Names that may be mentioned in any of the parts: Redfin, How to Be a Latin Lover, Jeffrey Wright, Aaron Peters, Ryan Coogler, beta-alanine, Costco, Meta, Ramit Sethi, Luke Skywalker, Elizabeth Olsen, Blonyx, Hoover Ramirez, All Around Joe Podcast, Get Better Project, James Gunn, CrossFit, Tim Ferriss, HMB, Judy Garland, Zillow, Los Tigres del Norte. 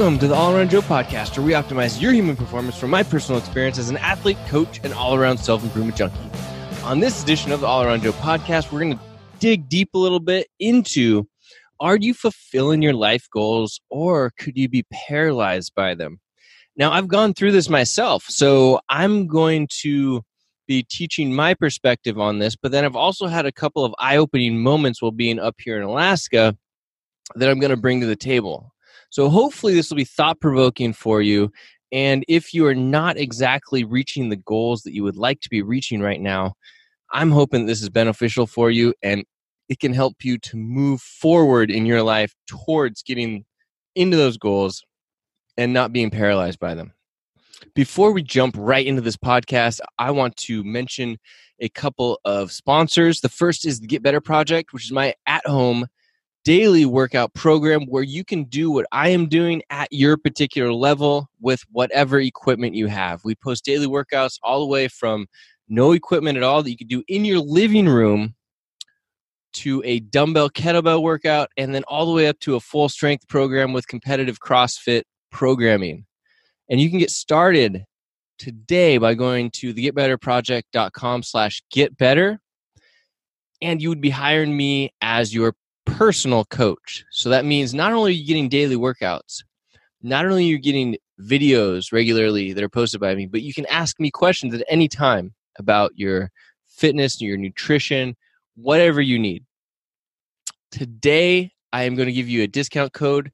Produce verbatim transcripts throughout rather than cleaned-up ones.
Welcome to the All Around Joe Podcast, where we optimize your human performance from my personal experience as an athlete, coach, and all-around self-improvement junkie. On this edition of the All Around Joe Podcast, we're going to dig deep a little bit into, are you fulfilling your life goals, or could you be paralyzed by them? Now, I've gone through this myself, so I'm going to be teaching my perspective on this, but then I've also had a couple of eye-opening moments while being up here in Alaska that I'm going to bring to the table. So hopefully this will be thought-provoking for you, and if you are not exactly reaching the goals that you would like to be reaching right now, I'm hoping this is beneficial for you, and it can help you to move forward in your life towards getting into those goals and not being paralyzed by them. Before we jump right into this podcast, I want to mention a couple of sponsors. The first is the Get Better Project, which is my at-home daily workout program where you can do what I am doing at your particular level with whatever equipment you have. We post daily workouts all the way from no equipment at all that you can do in your living room to a dumbbell kettlebell workout, and then all the way up to a full strength program with competitive CrossFit programming. And you can get started today by going to the getbetterproject.com slash get better, and you would be hiring me as your personal coach. So that means not only are you getting daily workouts, not only are you getting videos regularly that are posted by me, but you can ask me questions at any time about your fitness, your nutrition, whatever you need. Today, I am going to give you a discount code.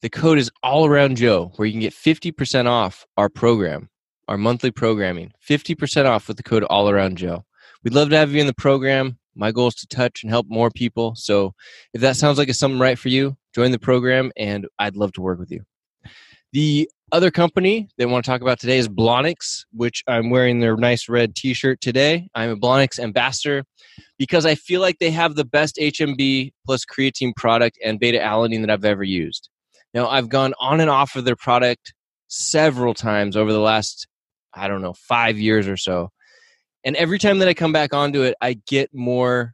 The code is All Around Joe, where you can get fifty percent off our program, our monthly programming, fifty percent off with the code All Around Joe. We'd love to have you in the program. My goal is to touch and help more people. So if that sounds like it's something right for you, join the program, and I'd love to work with you. The other company that I want to talk about today is Blonyx, which I'm wearing their nice red t-shirt today. I'm a Blonyx ambassador because I feel like they have the best H M B plus creatine product and beta-alanine that I've ever used. Now, I've gone on and off of their product several times over the last, I don't know, five years or so. And every time that I come back onto it, I get more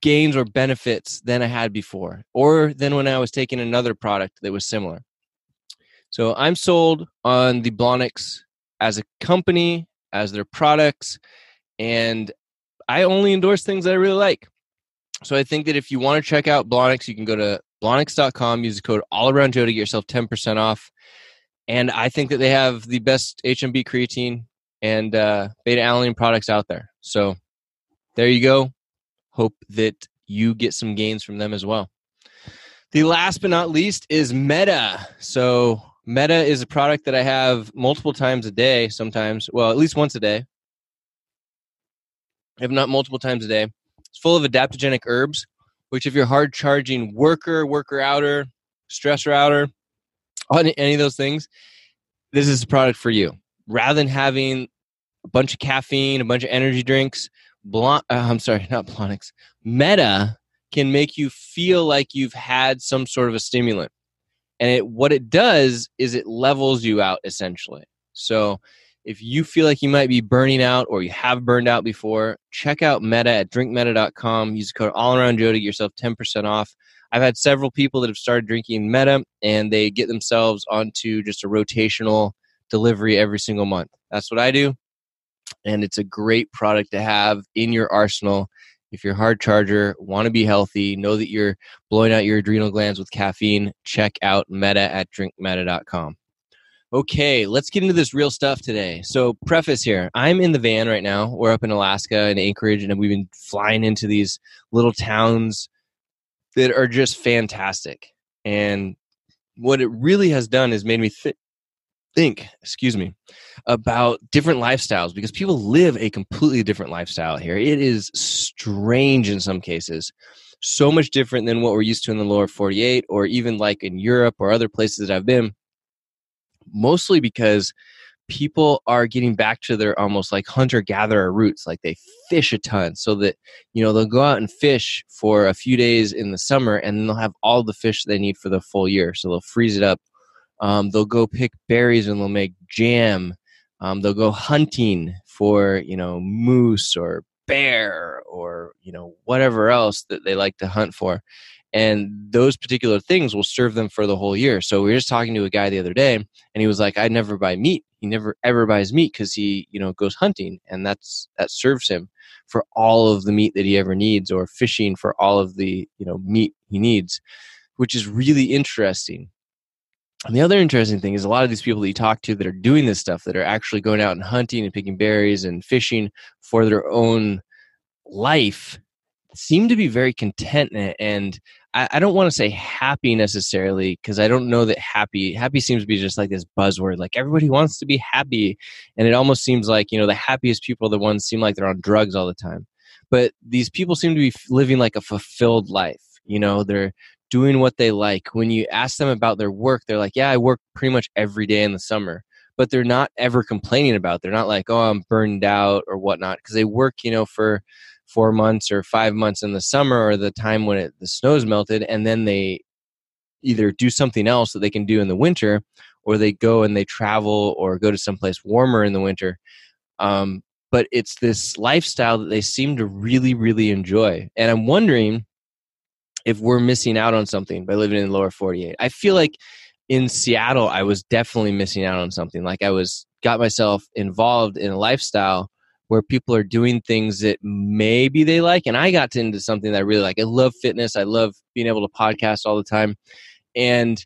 gains or benefits than I had before, or than when I was taking another product that was similar. So I'm sold on the Blonyx as a company, as their products, and I only endorse things that I really like. So I think that if you want to check out Blonyx, you can go to blonyx dot com, use the code AllAroundJoe to get yourself ten percent off. And I think that they have the best H M B creatine and uh, beta-alanine products out there. So there you go. Hope that you get some gains from them as well. The last but not least is Meta. So Meta is a product that I have multiple times a day sometimes. Well, at least once a day, if not multiple times a day. It's full of adaptogenic herbs, which if you're hard-charging worker, worker-outer, stressor-outer, any of those things, this is a product for you. Rather than having a bunch of caffeine, a bunch of energy drinks, Blon- uh, I'm sorry, not Blonyx, Meta can make you feel like you've had some sort of a stimulant. And it, what it does is it levels you out, essentially. So if you feel like you might be burning out or you have burned out before, check out Meta at drink meta dot com. Use the code AllAroundJoe to get yourself ten percent off. I've had several people that have started drinking Meta, and they get themselves onto just a rotational delivery every single month. That's what I do. And it's a great product to have in your arsenal. If you're a hard charger, want to be healthy, know that you're blowing out your adrenal glands with caffeine, check out Meta at drink meta dot com. Okay, let's get into this real stuff today. So preface here, I'm in the van right now. We're up in Alaska in Anchorage, and we've been flying into these little towns that are just fantastic. And what it really has done is made me think, think, excuse me, about different lifestyles, because people live a completely different lifestyle here. It is strange in some cases, so much different than what we're used to in the lower forty-eight, or even like in Europe or other places that I've been, mostly because people are getting back to their almost like hunter-gatherer roots. Like they fish a ton so that, you know, they'll go out and fish for a few days in the summer, and then they'll have all the fish they need for the full year. So they'll freeze it up. Um, they'll go pick berries and they'll make jam. Um, they'll go hunting for, you know, moose or bear or, you know, whatever else that they like to hunt for. And those particular things will serve them for the whole year. So we were just talking to a guy the other day, and he was like, I never buy meat. He never ever buys meat because he, you know, goes hunting, and that's that serves him for all of the meat that he ever needs, or fishing for all of the, you know, meat he needs, which is really interesting. And the other interesting thing is a lot of these people that you talk to that are doing this stuff, that are actually going out and hunting and picking berries and fishing for their own life, seem to be very content. And I, I don't want to say happy necessarily, because I don't know that happy, happy seems to be just like this buzzword. Like everybody wants to be happy. And it almost seems like, you know, the happiest people are the ones seem like they're on drugs all the time. But these people seem to be living like a fulfilled life. You know, they're doing what they like. When you ask them about their work, they're like, yeah, I work pretty much every day in the summer. But they're not ever complaining about it. They're not like, oh, I'm burned out or whatnot. Because they work, you know, for four months or five months in the summer, or the time when it, the snow's melted, and then they either do something else that they can do in the winter, or they go and they travel or go to someplace warmer in the winter. Um, but it's this lifestyle that they seem to really, really enjoy. And I'm wondering if we're missing out on something by living in the lower forty-eight. I feel like in Seattle, I was definitely missing out on something. Like I was got myself involved in a lifestyle where people are doing things that maybe they like. And I got into something that I really like. I love fitness. I love being able to podcast all the time. And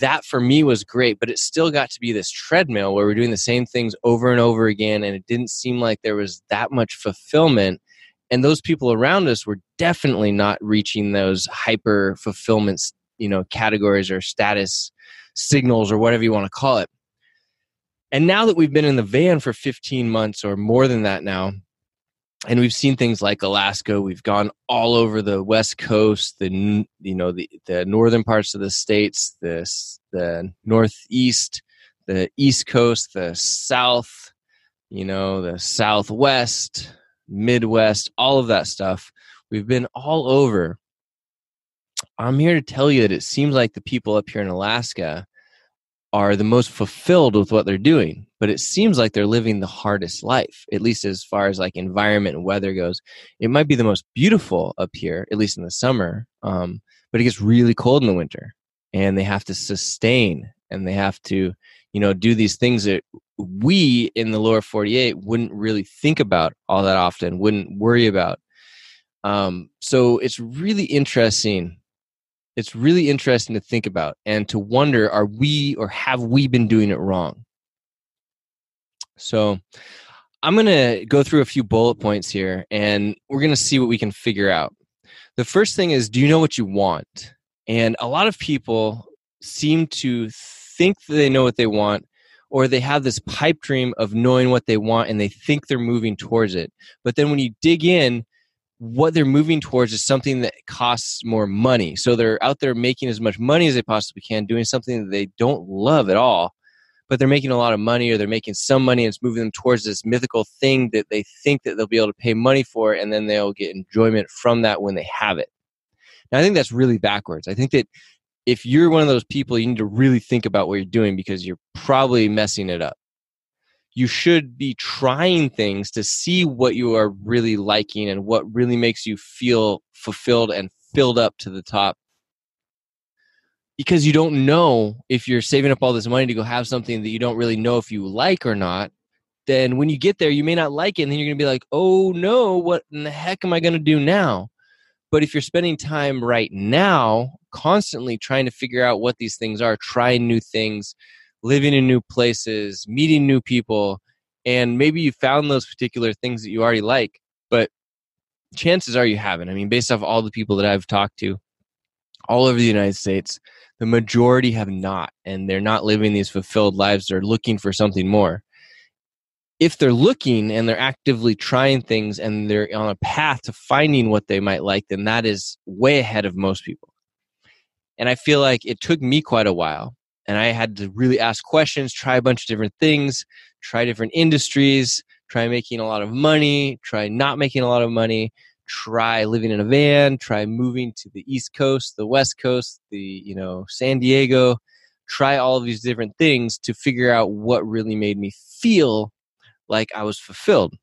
that for me was great, but it still got to be this treadmill where we're doing the same things over and over again. And it didn't seem like there was that much fulfillment. And those people around us were definitely not reaching those hyper fulfillments, you know, categories or status signals or whatever you want to call it. And now that we've been in the van for fifteen months or more than that now, and we've seen things like Alaska, we've gone all over the West Coast, the you know the, the northern parts of the states, the the Northeast, the East Coast, the South, you know, the Southwest, Midwest, all of that stuff. We've been all over. I'm here to tell you that it seems like the people up here in Alaska are the most fulfilled with what they're doing, but it seems like they're living the hardest life, at least as far as like environment and weather goes. It might be the most beautiful up here, at least in the summer, um, but it gets really cold in the winter, and they have to sustain, and they have to, you know, do these things that we in the lower forty-eight wouldn't really think about all that often, wouldn't worry about. Um, so it's really interesting. It's really interesting to think about and to wonder, are we or have we been doing it wrong? So I'm going to go through a few bullet points here, and we're going to see what we can figure out. The first thing is, do you know what you want? And a lot of people seem to think that they know what they want, or they have this pipe dream of knowing what they want, and they think they're moving towards it. But then when you dig in, what they're moving towards is something that costs more money. So they're out there making as much money as they possibly can, doing something that they don't love at all, but they're making a lot of money, or they're making some money, and it's moving them towards this mythical thing that they think that they'll be able to pay money for, and then they'll get enjoyment from that when they have it. Now, I think that's really backwards. I think that if you're one of those people, you need to really think about what you're doing, because you're probably messing it up. You should be trying things to see what you are really liking and what really makes you feel fulfilled and filled up to the top. Because you don't know, if you're saving up all this money to go have something that you don't really know if you like or not, then when you get there, you may not like it. And then you're going to be like, oh no, what in the heck am I going to do now? But if you're spending time right now, constantly trying to figure out what these things are, trying new things, living in new places, meeting new people, and maybe you found those particular things that you already like, but chances are you haven't. I mean, based off all the people that I've talked to all over the United States, the majority have not, and they're not living these fulfilled lives. They're looking for something more. If they're looking and they're actively trying things and they're on a path to finding what they might like, then that is way ahead of most people. And I feel like it took me quite a while. And I had to really ask questions, try a bunch of different things, try different industries, try making a lot of money, try not making a lot of money, try living in a van, try moving to the East Coast, the West Coast, the, you know, San Diego, try all of these different things to figure out what really made me feel like I was fulfilled.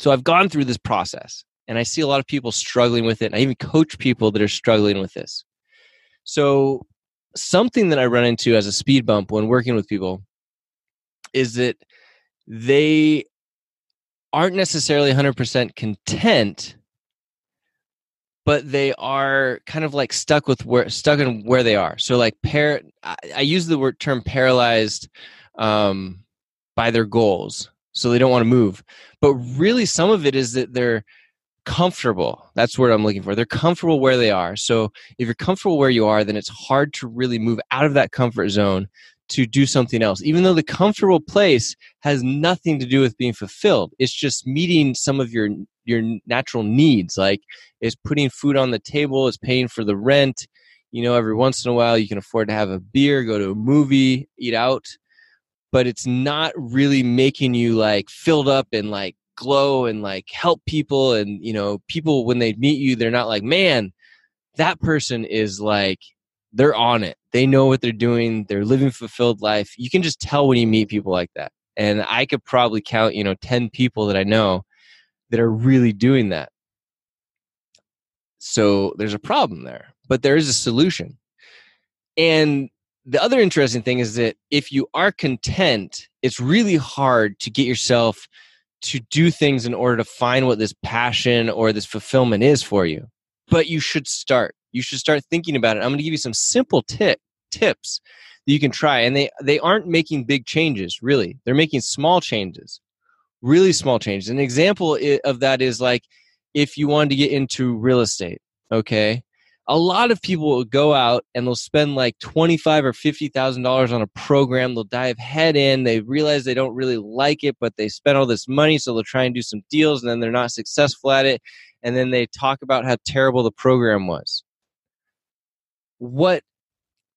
So I've gone through this process, and I see a lot of people struggling with it. And I even coach people that are struggling with this. So something that I run into as a speed bump when working with people is that they aren't necessarily one hundred percent content, but they are kind of like stuck with where stuck in where they are. So like par- I, I use the word term paralyzed um, by their goals. So they don't want to move. But really some of it is that they're comfortable. That's what I'm looking for. They're comfortable where they are. So if you're comfortable where you are, then it's hard to really move out of that comfort zone to do something else, even though the comfortable place has nothing to do with being fulfilled. It's just meeting some of your your natural needs. Like it's putting food on the table, it's paying for the rent. You know, every once in a while you can afford to have a beer, go to a movie, eat out, but it's not really making you like filled up and like glow and like help people. And, you know, people when they meet you, they're not like, man, that person is like, they're on it. They know what they're doing. They're living a fulfilled life. You can just tell when you meet people like that. And I could probably count, you know, ten people that I know that are really doing that. So there's a problem there, but there is a solution. And the other interesting thing is that if you are content, it's really hard to get yourself to do things in order to find what this passion or this fulfillment is for you. But you should start. You should start thinking about it. I'm going to give you some simple tip, tips that you can try. And they, they aren't making big changes, really. They're making small changes, really small changes. An example of that is like if you wanted to get into real estate, okay? A lot of people will go out and they'll spend like twenty-five thousand dollars or fifty thousand dollars on a program. They'll dive head in. They realize they don't really like it, but they spent all this money, so they'll try and do some deals, and then they're not successful at it. And then they talk about how terrible the program was. What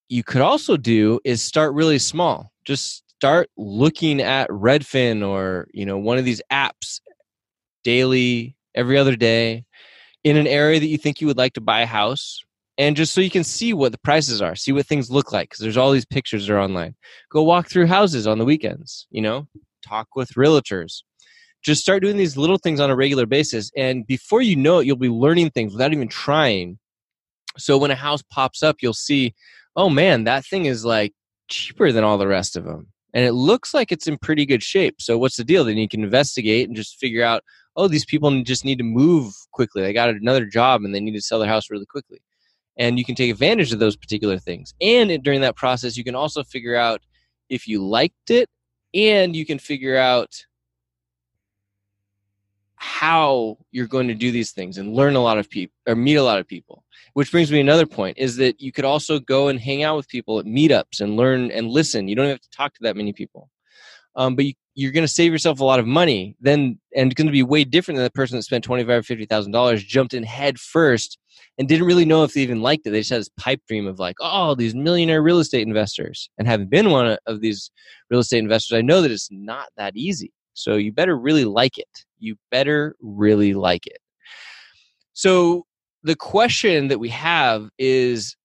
you could also do is start really small. Just start looking at Redfin or, you know, one of these apps daily, every other day in an area that you think you would like to buy a house. And just so you can see what the prices are, see what things look like, because there's all these pictures that are online. Go walk through houses on the weekends, you know, talk with realtors. Just start doing these little things on a regular basis. And before you know it, you'll be learning things without even trying. So when a house pops up, you'll see, oh man, that thing is like cheaper than all the rest of them. And it looks like it's in pretty good shape. So what's the deal? Then you can investigate and just figure out, oh, these people just need to move quickly. They got another job and they need to sell their house really quickly. And you can take advantage of those particular things. And it, during that process, you can also figure out if you liked it, and you can figure out how you're going to do these things and learn a lot of people or meet a lot of people, which brings me to another point is that you could also go and hang out with people at meetups and learn and listen. You don't have to talk to that many people, um, but you, you're going to save yourself a lot of money then, and it's going to be way different than the person that spent twenty-five thousand dollars or fifty thousand dollars, jumped in head first and didn't really know if they even liked it. They just had this pipe dream of like, oh, these millionaire real estate investors, and having been one of these real estate investors, I know that it's not that easy. So you better really like it. You better really like it. So the question that we have is,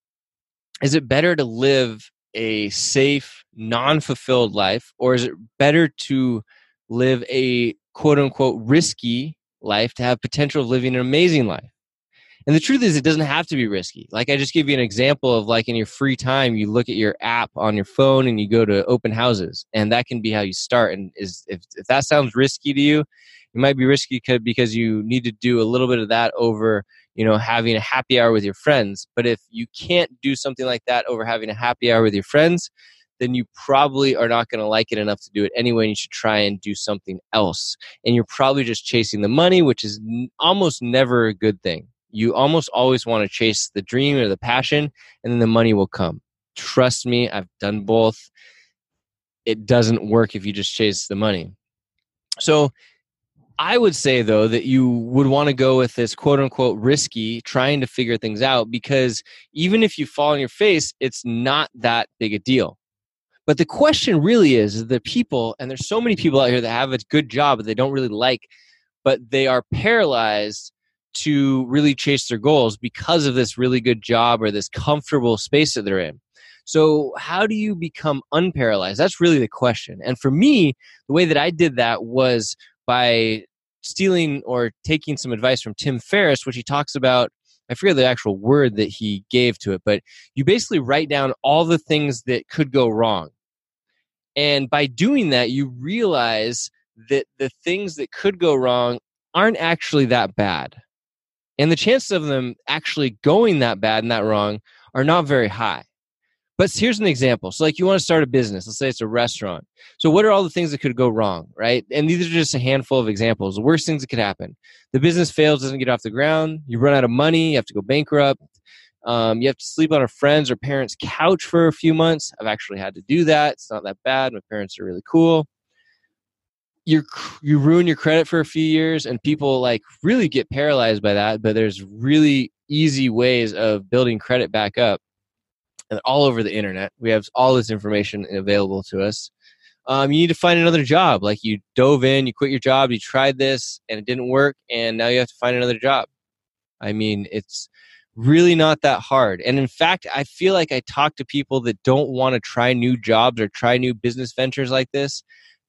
is it better to live a safe, non-fulfilled life, or is it better to live a quote-unquote risky life to have potential of living an amazing life? And the truth is it doesn't have to be risky. Like I just gave you an example of like in your free time, you look at your app on your phone and you go to open houses, and that can be how you start. And is if, if that sounds risky to you, it might be risky because you need to do a little bit of that over, you know, having a happy hour with your friends. But if you can't do something like that over having a happy hour with your friends, then you probably are not going to like it enough to do it anyway, and you should try and do something else. And you're probably just chasing the money, which is n- almost never a good thing. You almost always want to chase the dream or the passion, and then the money will come. Trust me, I've done both. It doesn't work if you just chase the money. So I would say, though, that you would want to go with this quote-unquote risky, trying to figure things out, because even if you fall on your face, it's not that big a deal. But the question really is the people, and there's so many people out here that have a good job that they don't really like, but they are paralyzed to really chase their goals because of this really good job or this comfortable space that they're in. So how do you become unparalyzed? That's really the question. And for me, the way that I did that was by stealing or taking some advice from Tim Ferriss, which he talks about I forget the actual word that he gave to it, but you basically write down all the things that could go wrong. And by doing that, you realize that the things that could go wrong aren't actually that bad. And the chances of them actually going that bad and that wrong are not very high. But here's an example. So like you want to start a business. Let's say it's a restaurant. So what are all the things that could go wrong, right? And these are just a handful of examples. The worst things that could happen. The business fails, doesn't get off the ground. You run out of money. You have to go bankrupt. Um, you have to sleep on a friend's or parents' couch for a few months. I've actually had to do that. It's not that bad. My parents are really cool. You're, you ruin your credit for a few years and people like really get paralyzed by that. But there's really easy ways of building credit back up. And all over the internet, we have all this information available to us. Um, you need to find another job. Like you dove in, you quit your job, you tried this, and it didn't work, and now you have to find another job. I mean, it's really not that hard. And in fact, I feel like I talk to people that don't want to try new jobs or try new business ventures like this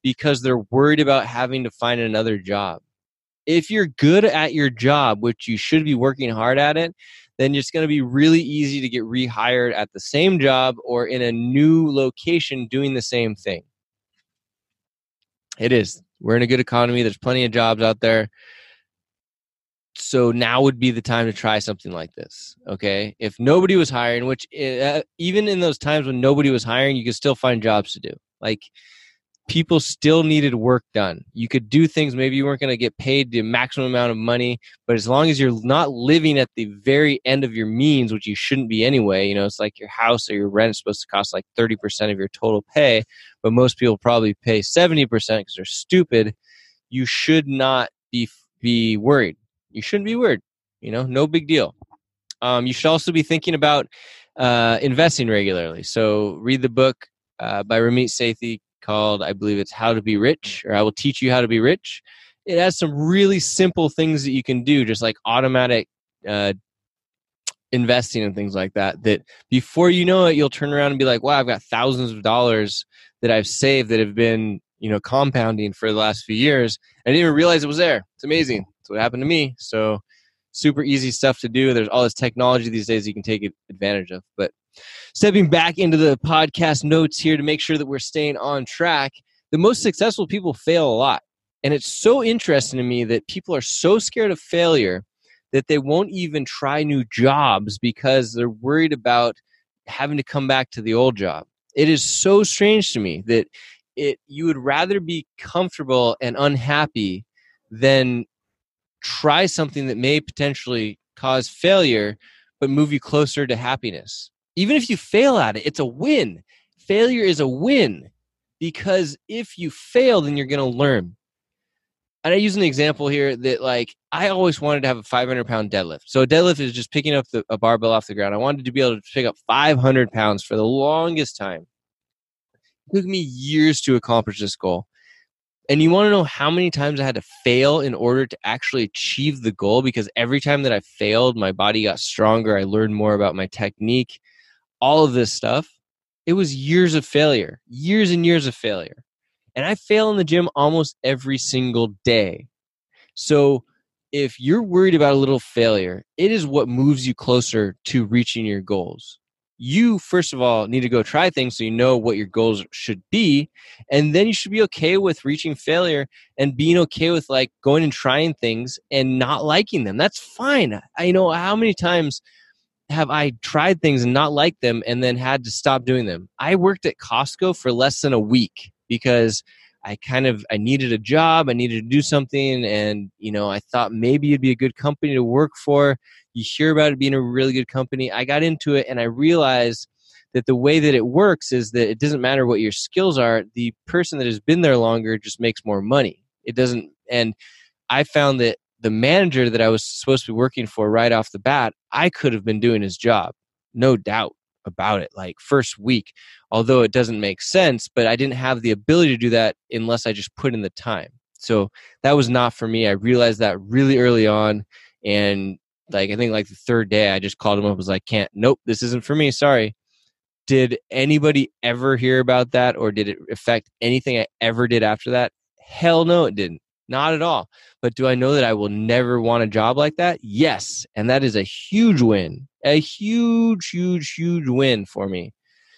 because they're worried about having to find another job. If you're good at your job, which you should be working hard at it, then it's going to be really easy to get rehired at the same job or in a new location doing the same thing. It is. We're in a good economy. There's plenty of jobs out there. So now would be the time to try something like this, okay? If nobody was hiring, which uh, even in those times when nobody was hiring, you could still find jobs to do. Like people still needed work done. You could do things. Maybe you weren't going to get paid the maximum amount of money, but as long as you're not living at the very end of your means, which you shouldn't be anyway, you know, it's like your house or your rent is supposed to cost like thirty percent of your total pay, but most people probably pay seventy percent because they're stupid. You should not be, be worried. You shouldn't be worried, you know, no big deal. Um, you should also be thinking about uh, investing regularly. So read the book uh, by Ramit Sethi, called, I believe it's How to Be Rich, or I Will Teach You How to Be Rich. It has some really simple things that you can do, just like automatic uh, investing and things like that, that before you know it, you'll turn around and be like, wow, I've got thousands of dollars that I've saved that have been, you know, compounding for the last few years. I didn't even realize it was there. It's amazing. That's what happened to me. So super easy stuff to do. There's all this technology these days you can take advantage of, but stepping back into the podcast notes here to make sure that we're staying on track, the most successful people fail a lot. And it's so interesting to me that people are so scared of failure that they won't even try new jobs because they're worried about having to come back to the old job. It is so strange to me that it you would rather be comfortable and unhappy than try something that may potentially cause failure but move you closer to happiness. Even if you fail at it, it's a win. Failure is a win because if you fail, then you're going to learn. And I use an example here that like I always wanted to have a five hundred pound deadlift. So a deadlift is just picking up the, a barbell off the ground. I wanted to be able to pick up five hundred pounds for the longest time. It took me years to accomplish this goal. And you want to know how many times I had to fail in order to actually achieve the goal? Because every time that I failed, my body got stronger. I learned more about my technique, all of this stuff. It was years of failure, years and years of failure. And I fail in the gym almost every single day. So if you're worried about a little failure, it is what moves you closer to reaching your goals. You, first of all, need to go try things so you know what your goals should be. And then you should be okay with reaching failure and being okay with like going and trying things and not liking them. That's fine. I you know how many times have I tried things and not liked them and then had to stop doing them. I worked at Costco for less than a week because I kind of, I needed a job. I needed to do something. And, you know, I thought maybe it'd be a good company to work for. You hear about it being a really good company. I got into it and I realized that the way that it works is that it doesn't matter what your skills are. The person that has been there longer just makes more money. It doesn't. And I found that the manager that I was supposed to be working for right off the bat, I could have been doing his job. No doubt about it. Like first week, although it doesn't make sense, but I didn't have the ability to do that unless I just put in the time. So that was not for me. I realized that really early on. And Like, I think like the third day, I just called him up and was like, can't, nope, this isn't for me. Sorry. Did anybody ever hear about that or did it affect anything I ever did after that? Hell no, it didn't. Not at all. But do I know that I will never want a job like that? Yes. And that is a huge win, a huge, huge, huge win for me.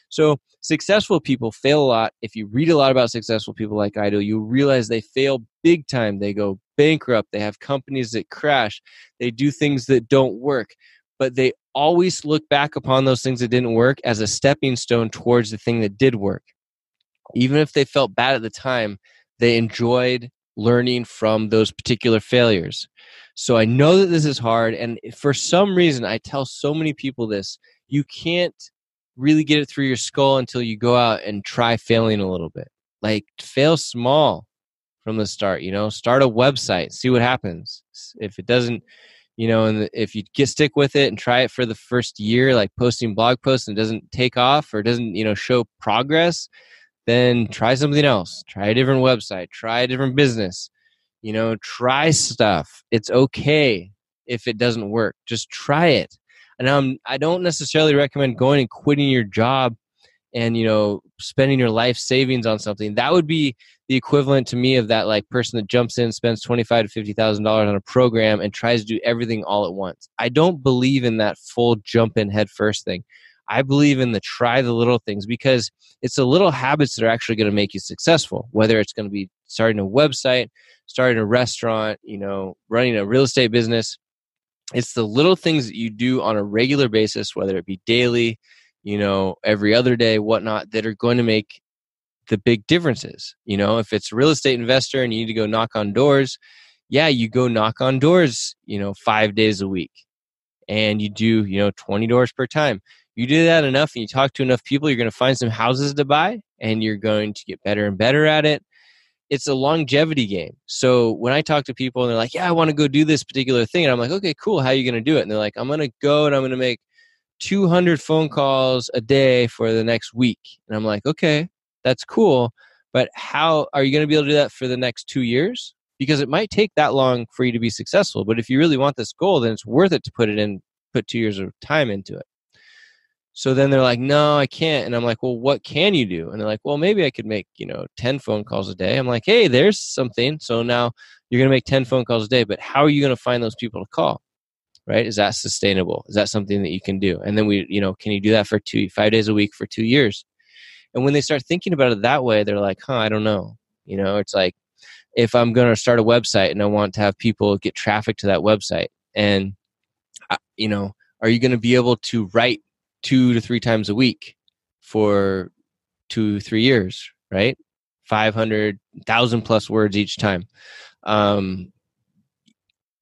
So successful people fail a lot. If you read a lot about successful people like I do, you realize they fail big time. They go bankrupt. They have companies that crash. They do things that don't work. But they always look back upon those things that didn't work as a stepping stone towards the thing that did work. Even if they felt bad at the time, they enjoyed learning from those particular failures. So I know that this is hard. And for some reason, I tell so many people this, you can't really get it through your skull until you go out and try failing a little bit. Like fail small from the start, you know, start a website, see what happens. If it doesn't, you know, and if you get stick with it and try it for the first year, like posting blog posts and it doesn't take off or doesn't, you know, show progress, then try something else. Try a different website. Try a different business. You know, try stuff. It's okay if it doesn't work. Just try it. And I'm, I don't necessarily recommend going and quitting your job and, you know, spending your life savings on something. That would be the equivalent to me of that like person that jumps in, spends twenty-five thousand dollars to fifty thousand dollars on a program and tries to do everything all at once. I don't believe in that full jump in head first thing. I believe in the try the little things because it's the little habits that are actually going to make you successful, whether it's going to be starting a website, starting a restaurant, you know, running a real estate business. It's the little things that you do on a regular basis, whether it be daily, you know, every other day, whatnot, that are going to make the big differences. You know, if it's a real estate investor and you need to go knock on doors, yeah, you go knock on doors, you know, five days a week and you do, you know, twenty doors per time. You do that enough and you talk to enough people, you're going to find some houses to buy and you're going to get better and better at it. It's a longevity game. So when I talk to people and they're like, yeah, I want to go do this particular thing. And I'm like, okay, cool. How are you going to do it? And they're like, I'm going to go and I'm going to make two hundred phone calls a day for the next week. And I'm like, okay, that's cool. But how are you going to be able to do that for the next two years? Because it might take that long for you to be successful. But if you really want this goal, then it's worth it to put it in, put two years of time into it. So then they're like, no, I can't. And I'm like, well, what can you do? And they're like, well, maybe I could make, you know, ten phone calls a day. I'm like, hey, there's something. So now you're going to make ten phone calls a day, but how are you going to find those people to call? Right? Is that sustainable? Is that something that you can do? And then we, you know, can you do that for two, five days a week for two years? And when they start thinking about it that way, they're like, huh, I don't know. You know, it's like, if I'm going to start a website and I want to have people get traffic to that website and, you know, are you going to be able to write two to three times a week for two, three years, right? five hundred thousand plus words each time. Um,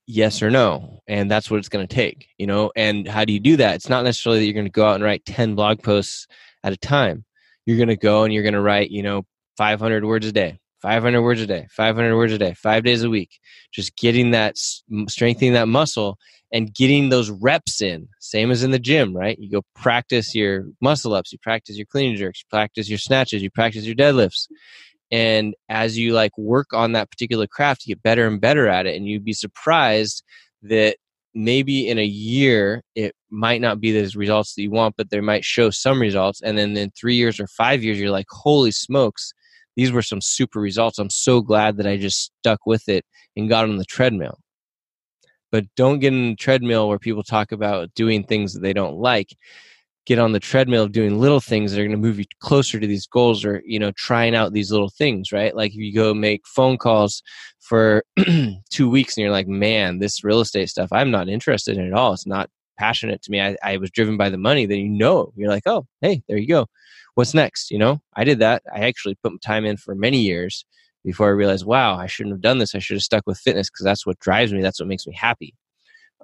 yes or no. And that's what it's going to take, you know? And how do you do that? It's not necessarily that you're going to go out and write ten blog posts at a time. You're going to go and you're going to write, you know, five hundred words a day, five hundred words a day, five hundred words a day, five days a week, just getting that, strengthening that muscle and getting those reps in, same as in the gym, right? You go practice your muscle ups, you practice your clean and jerks, you practice your snatches, you practice your deadlifts. And as you like work on that particular craft, you get better and better at it. And you'd be surprised that maybe in a year, it might not be the results that you want, but they might show some results. And then in three years or five years, you're like, holy smokes, these were some super results. I'm so glad that I just stuck with it and got on the treadmill. But don't get in the treadmill where people talk about doing things that they don't like. Get on the treadmill of doing little things that are going to move you closer to these goals or, you know, trying out these little things, right? Like if you go make phone calls for two weeks and you're like, man, this real estate stuff, I'm not interested in it at all. It's not passionate to me. I, I was driven by the money. Then, you know, you're like, oh, hey, there you go. What's next? You know, I did that. I actually put time in for many years before I realized, wow, I shouldn't have done this. I should have stuck with fitness because that's what drives me. That's what makes me happy.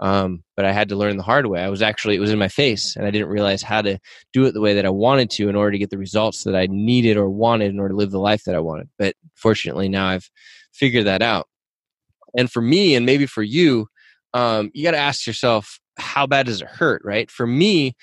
Um, but I had to learn the hard way. I was actually, it was in my face and I didn't realize how to do it the way that I wanted to in order to get the results that I needed or wanted in order to live the life that I wanted. But fortunately now I've figured that out. And for me, and maybe for you, um, you got to ask yourself, how bad does it hurt, right? For me,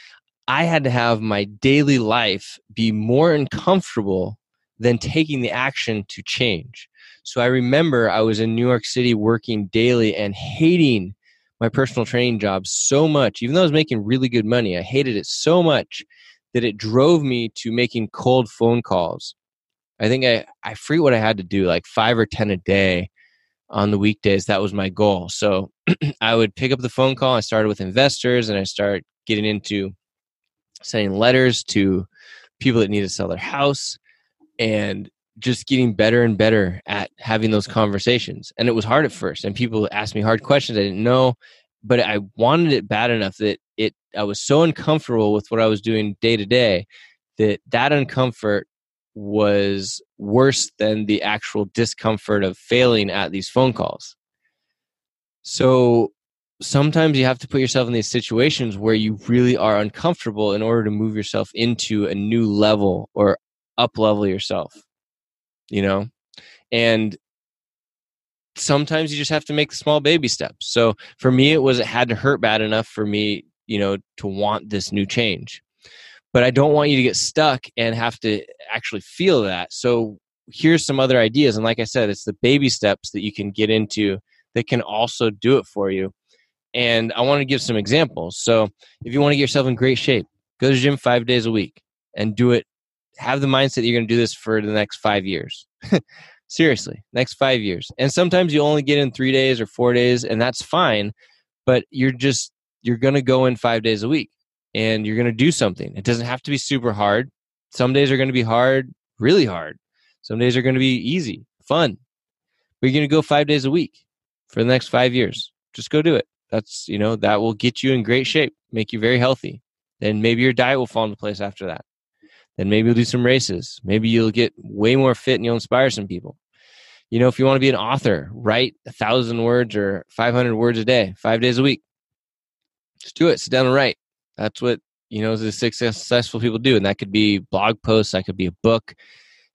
I had to have my daily life be more uncomfortable than taking the action to change. So I remember I was in New York City working daily and hating my personal training job so much, even though I was making really good money, I hated it so much that it drove me to making cold phone calls. I think I, I forget what I had to do, like five or ten a day on the weekdays. That was my goal. So I would pick up the phone call. I started with investors and I started getting into sending letters to people that need to sell their house and just getting better and better at having those conversations. And it was hard at first. And people asked me hard questions I didn't know, but I wanted it bad enough that it, I was so uncomfortable with what I was doing day to day that that uncomfort was worse than the actual discomfort of failing at these phone calls. So sometimes you have to put yourself in these situations where you really are uncomfortable in order to move yourself into a new level or up level yourself, you know? And sometimes you just have to make small baby steps. So for me, it was, it had to hurt bad enough for me, you know, to want this new change. But I don't want you to get stuck and have to actually feel that. So here's some other ideas. And like I said, it's the baby steps that you can get into that can also do it for you. And I want to give some examples. So if you want to get yourself in great shape, go to the gym five days a week and do it. Have the mindset that you're going to do this for the next five years. Seriously, next five years. And sometimes you only get in three days or four days and that's fine. But you're just, you're going to go in five days a week. And you're going to do something. It doesn't have to be super hard. Some days are going to be hard, really hard. Some days are going to be easy, fun. But you're going to go five days a week for the next five years. Just go do it. That's, you know, that will get you in great shape, make you very healthy. Then maybe your diet will fall into place after that. Then maybe you'll do some races. Maybe you'll get way more fit and you'll inspire some people. You know, if you want to be an author, write a thousand words or five hundred words a day, five days a week. Just do it. Sit down and write. That's what, you know, the successful people do. And that could be blog posts. That could be a book.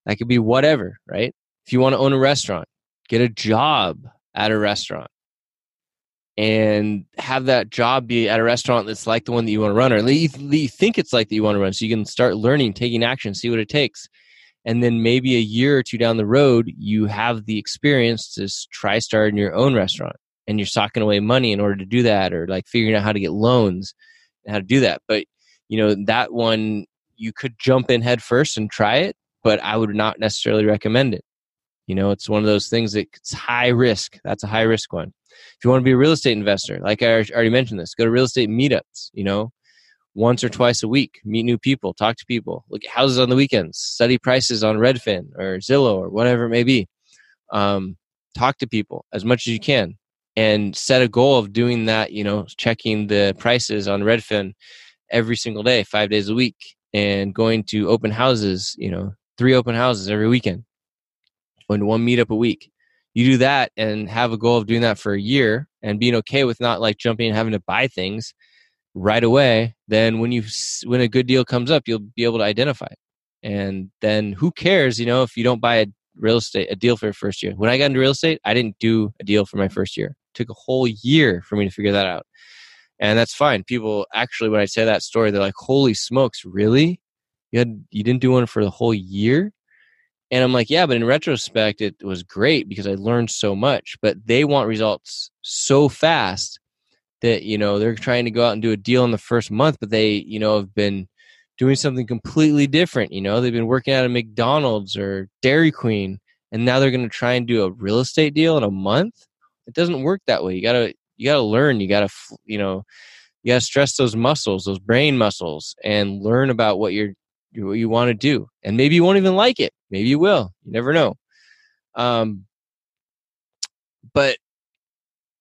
That could be whatever, right? If you want to own a restaurant, get a job at a restaurant and have that job be at a restaurant that's like the one that you want to run, or at least you think it's like that you want to run. So you can start learning, taking action, see what it takes. And then maybe a year or two down the road, you have the experience to try starting your own restaurant and you're socking away money in order to do that, or like figuring out how to get loans. How to do that. But, you know, that one, you could jump in head first and try it, but I would not necessarily recommend it. You know, it's one of those things that's high risk. That's a high risk one. If you want to be a real estate investor, like I already mentioned this, go to real estate meetups, you know, once or twice a week, meet new people, talk to people, look at houses on the weekends, study prices on Redfin or Zillow or whatever it may be. Um, talk to people as much as you can. And set a goal of doing that, you know, checking the prices on Redfin every single day, five days a week, and going to open houses, you know, three open houses every weekend, and one meetup a week. You do that and have a goal of doing that for a year and being okay with not like jumping and having to buy things right away. Then when you when a good deal comes up, you'll be able to identify it. And then who cares, you know, if you don't buy a real estate, a deal for your first year. When I got into real estate, I didn't do a deal for my first year. Took a whole year for me to figure that out. And that's fine. People actually, when I say that story, they're like, holy smokes, really? You had, you didn't do one for the whole year? And I'm like, yeah, but in retrospect, it was great because I learned so much, but they want results so fast that, you know, they're trying to go out and do a deal in the first month, but they, you know, have been doing something completely different. You know, they've been working at a McDonald's or Dairy Queen, and now they're going to try and do a real estate deal in a month. It doesn't work that way. You gotta, you gotta learn. You gotta, you know, you gotta stress those muscles, those brain muscles, and learn about what you're, what you want to do. And maybe you won't even like it. Maybe you will. You never know. Um, but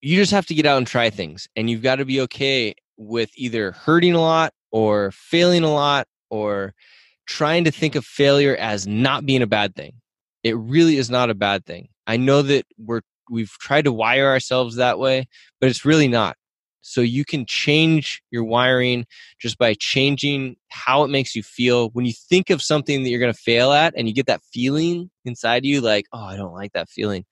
you just have to get out and try things, and you've got to be okay with either hurting a lot or failing a lot, or trying to think of failure as not being a bad thing. It really is not a bad thing. I know that we're. We've tried to wire ourselves that way, but it's really not. So you can change your wiring just by changing how it makes you feel. When you think of something that you're going to fail at and you get that feeling inside you, like, oh, I don't like that feeling,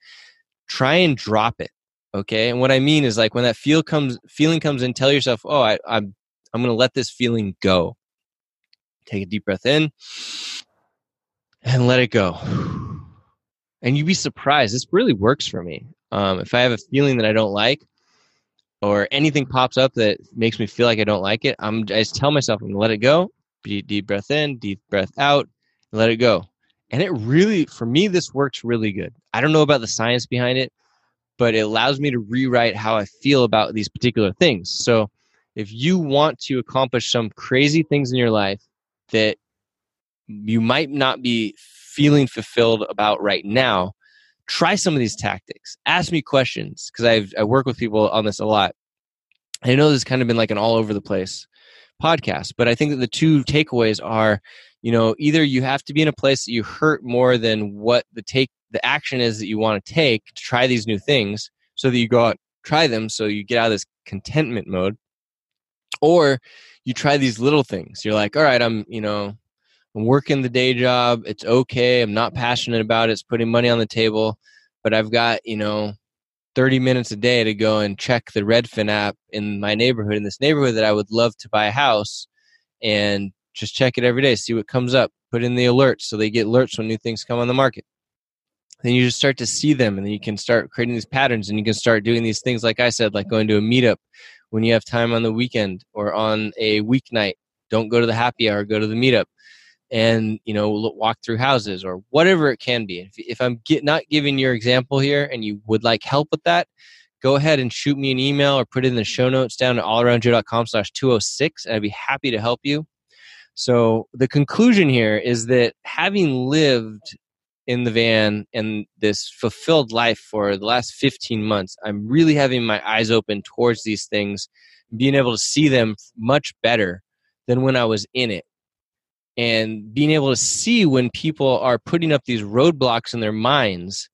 try and drop it. Okay. And what I mean is like when that feel comes, feeling comes in, tell yourself, oh, I, I'm, I'm going to let this feeling go. Take a deep breath in and let it go. And you'd be surprised. This really works for me. Um, if I have a feeling that I don't like, or anything pops up that makes me feel like I don't like it, I'm, I just tell myself I'm going to let it go. Be deep breath in, deep breath out, and let it go. And it really, for me, this works really good. I don't know about the science behind it, but it allows me to rewrite how I feel about these particular things. So if you want to accomplish some crazy things in your life that you might not be feeling fulfilled about right now, try some of these tactics. Ask me questions, because I've I work with people on this a lot. I know this has kind of been like an all over the place podcast, but I think that the two takeaways are, you know, either you have to be in a place that you hurt more than what the take the action is that you want to take to try these new things, so that you go out, try them, so you get out of this contentment mode, or you try these little things. You're like, all right, I'm, you know, I'm working the day job. It's okay. I'm not passionate about it. It's putting money on the table, but I've got, you know, thirty minutes a day to go and check the Redfin app in my neighborhood, in this neighborhood that I would love to buy a house, and just check it every day, see what comes up, put in the alerts so they get alerts when new things come on the market. Then you just start to see them, and then you can start creating these patterns, and you can start doing these things, like I said, like going to a meetup when you have time on the weekend or on a weeknight. Don't go to the happy hour, go to the meetup. And, you know, walk through houses or whatever it can be. If, if I'm get, not giving your example here and you would like help with that, go ahead and shoot me an email or put it in the show notes down at allaroundjoe dot com slash two oh six, and I'd be happy to help you. So the conclusion here is that having lived in the van and this fulfilled life for the last fifteen months, I'm really having my eyes open towards these things, being able to see them much better than when I was in it. And being able to see when people are putting up these roadblocks in their minds.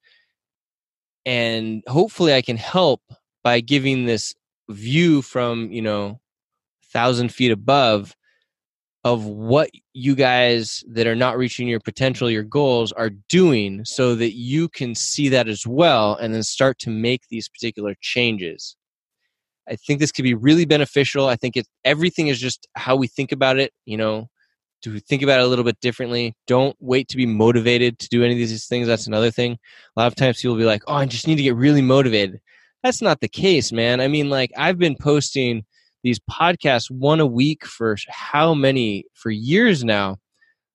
And hopefully I can help by giving this view from, you know, thousand feet above of what you guys that are not reaching your potential, your goals, are doing, so that you can see that as well and then start to make these particular changes. I think this could be really beneficial. I think it, everything is just how we think about it, you know, to think about it a little bit differently. Don't wait to be motivated to do any of these things. That's another thing. A lot of times people will be like, oh, I just need to get really motivated. That's not the case, man. I mean, like, I've been posting these podcasts one a week for how many, for years now.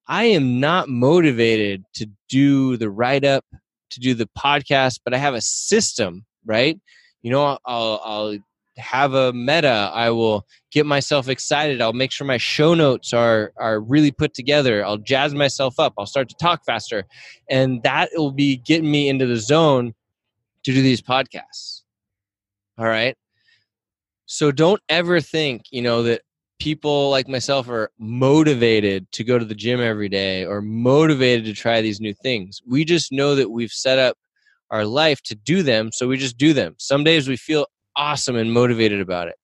I am not motivated to do the write-up, to do the podcast, but I have a system, right? You know, I'll, I'll have a meta. I will get myself excited. I'll make sure my show notes are are really put together. I'll jazz myself up. I'll start to talk faster. And that will be getting me into the zone to do these podcasts. All right. So don't ever think, you know, that people like myself are motivated to go to the gym every day or motivated to try these new things. We just know that we've set up our life to do them. So we just do them. Some days we feel awesome and motivated about it.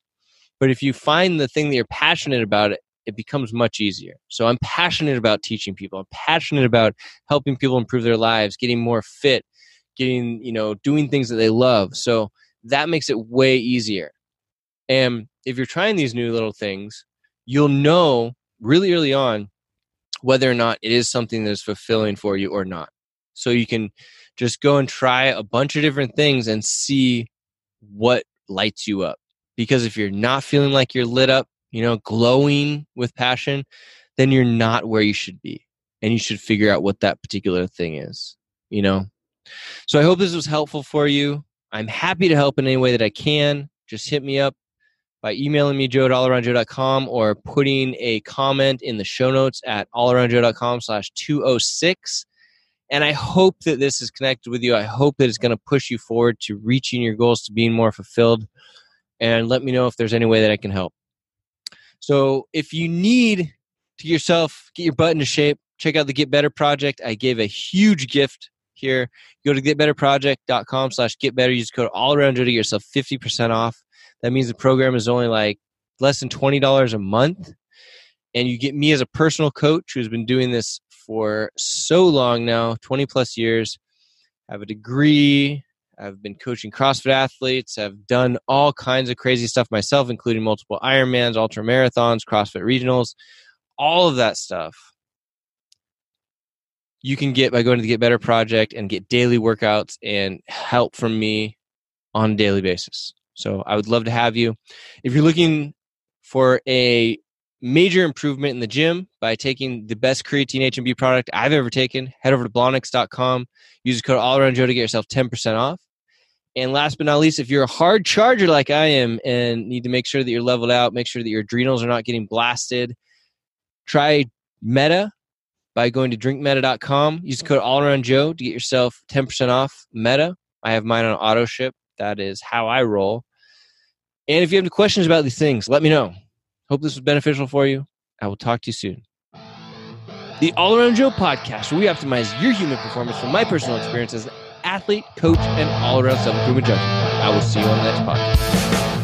But if you find the thing that you're passionate about, it, it becomes much easier. So I'm passionate about teaching people. I'm passionate about helping people improve their lives, getting more fit, getting, you know, doing things that they love. So that makes it way easier. And if you're trying these new little things, you'll know really early on whether or not it is something that is fulfilling for you or not. So you can just go and try a bunch of different things and see what lights you up. Because if you're not feeling like you're lit up, you know, glowing with passion, then you're not where you should be. And you should figure out what that particular thing is, you know? So I hope this was helpful for you. I'm happy to help in any way that I can. Just hit me up by emailing me, joe at allaroundjoe dot com, or putting a comment in the show notes at allaroundjoe dot com slash two oh six. And I hope that this has connected with you. I hope that it's going to push you forward to reaching your goals, to being more fulfilled. And let me know if there's any way that I can help. So if you need to yourself, get your butt into shape, check out the Get Better Project. I gave a huge gift here. Go to get better project dot com slash get better. Use code allaroundjoe to get yourself fifty percent off. That means the program is only like less than twenty dollars a month. And you get me as a personal coach who's been doing this for so long now, twenty plus years. I have a degree. I've been coaching CrossFit athletes. I've done all kinds of crazy stuff myself, including multiple Ironmans, ultra marathons, CrossFit regionals, all of that stuff. You can get by going to the Get Better Project and get daily workouts and help from me on a daily basis. So I would love to have you. If you're looking for a major improvement in the gym by taking the best creatine H M B product I've ever taken, head over to blonyx dot com, use the code allaroundjoe to get yourself ten percent off. And last but not least, if you're a hard charger like I am and need to make sure that you're leveled out, make sure that your adrenals are not getting blasted, try Meta by going to drink meta dot com. Use the code allaroundjoe to get yourself ten percent off Meta. I have mine on auto ship. That is how I roll. And if you have any questions about these things, let me know. Hope this was beneficial for you. I will talk to you soon. The All Around Joe podcast, where we optimize your human performance from my personal experience as an athlete, coach, and all-around self-improvement junkie. I will see you on the next podcast.